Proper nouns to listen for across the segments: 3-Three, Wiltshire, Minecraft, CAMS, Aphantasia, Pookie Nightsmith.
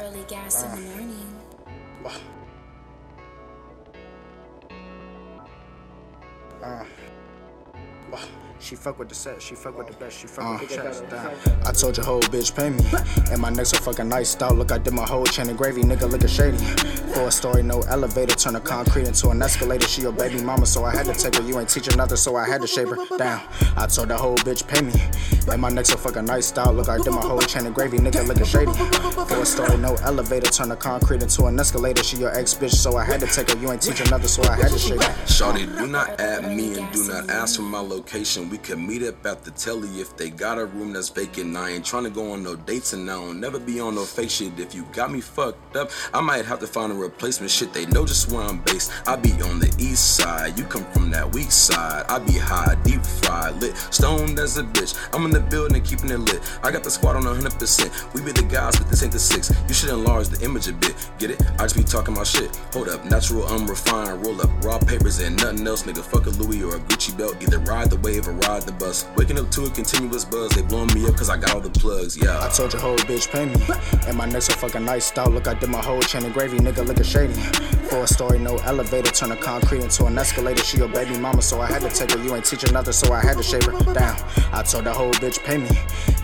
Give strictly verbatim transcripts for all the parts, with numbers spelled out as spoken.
early gas uh. in the morning. Uh. Uh. She fuck with the set, she fuck with the best, she fuck uh, with the chest. I told your whole bitch pay me, and my neck's so fucking iced out. Look, I did my whole chain of gravy, nigga looking shady. Four story, no elevator, turn the concrete into an escalator. She your baby mama, so I had to take her. You ain't teaching nothing, so I had to shave her down. I told the whole bitch pay me, and my neck's so fucking iced out. Look, I did my whole chain of gravy, nigga looking shady. Four story, no elevator, turn the concrete into an escalator. She your ex bitch, so I had to take her. You ain't teaching nothing, so I had to shave her. Shawty, do not add me and do not ask for my location. We could meet up at the telly if they got a room that's vacant. I ain't tryna go on no dates and I don't never be on no fake shit. If you got me fucked up, I might have to find a replacement. Shit, they know just where I'm based. I be on the east side, you come from that weak side. I be high, deep fried, lit, stoned as a bitch. I'm in the building keeping it lit. I got the squad on one hundred percent. We be the guys, but this ain't the six. You should enlarge the image a bit, get it? I just be talking my shit. Hold up, natural, unrefined, roll up raw papers and nothing else. Nigga, fuck a Louis or a Gucci belt. Either ride the wave or ride the bus. Waking up to a continuous buzz. They blowing me up cause I got all the plugs, yeah. I told your whole bitch pay me, and my neck's so fucking iced out. Look, I did my whole chain of gravy, nigga looking shady. Four story, no elevator, turn the concrete into an escalator. She your baby mama, so I had to take her. You ain't teaching nothing, so I had to shave her down. I told the whole bitch pay me,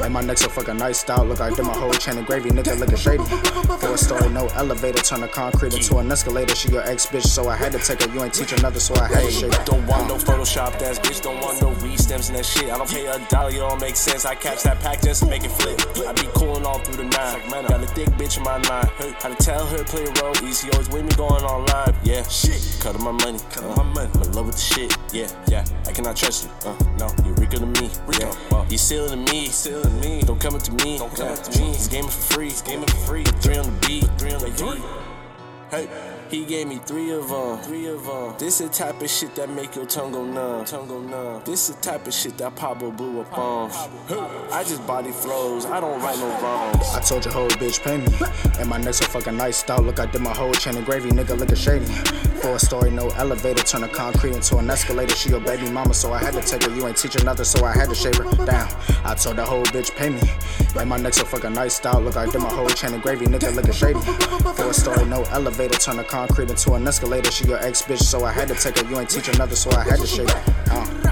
and my neck's so fucking iced out. Look, I did my whole chain of gravy, nigga looking shady. Four story, no elevator, turn the concrete into an escalator. She your ex bitch, so I had to take her. You ain't teaching nothing, so I had to shave her. Don't want no Photoshop ass bitch, don't want no reason. Stems and that shit, I don't pay a dollar, it all makes sense. I catch that pack just to make it flip. I be cooling all through the nine. Got a thick bitch in my line. Had to tell her play a role easy. Always with me going online. Yeah, shit. Cut my money. Cut uh, my money. I'm in love with the shit. Yeah, yeah. I cannot trust you. Uh, no, you weaker than me. Rico. Yeah, well, you sealed to me. Sealed to me. Don't come up to me. Don't come yeah. up to me. This game is for free. This game is for free. Three on the beat. Three on the beat. Hey. He gave me three of them, three of them. This the type of shit that make your tongue go numb, tongue go numb. This the type of shit that Pablo blew up on. I just body flows, I don't write no wrongs. I told your whole bitch pay me, and my neck's so fucking iced out. Look, I did my whole chain of gravy, nigga looking shady. Four story, no elevator, turn the concrete into an escalator. She your baby mama, so I had to take her. You ain't teaching nothing, so I had to shave her down. I told the whole bitch pay me, and my neck's so fucking iced out. Look, I did my whole chain of gravy, nigga looking shady. Four story, no elevator, turn the concrete into an escalator. She your ex bitch, so I had to take her. You ain't teaching nothing, so I had to shake her. Uh.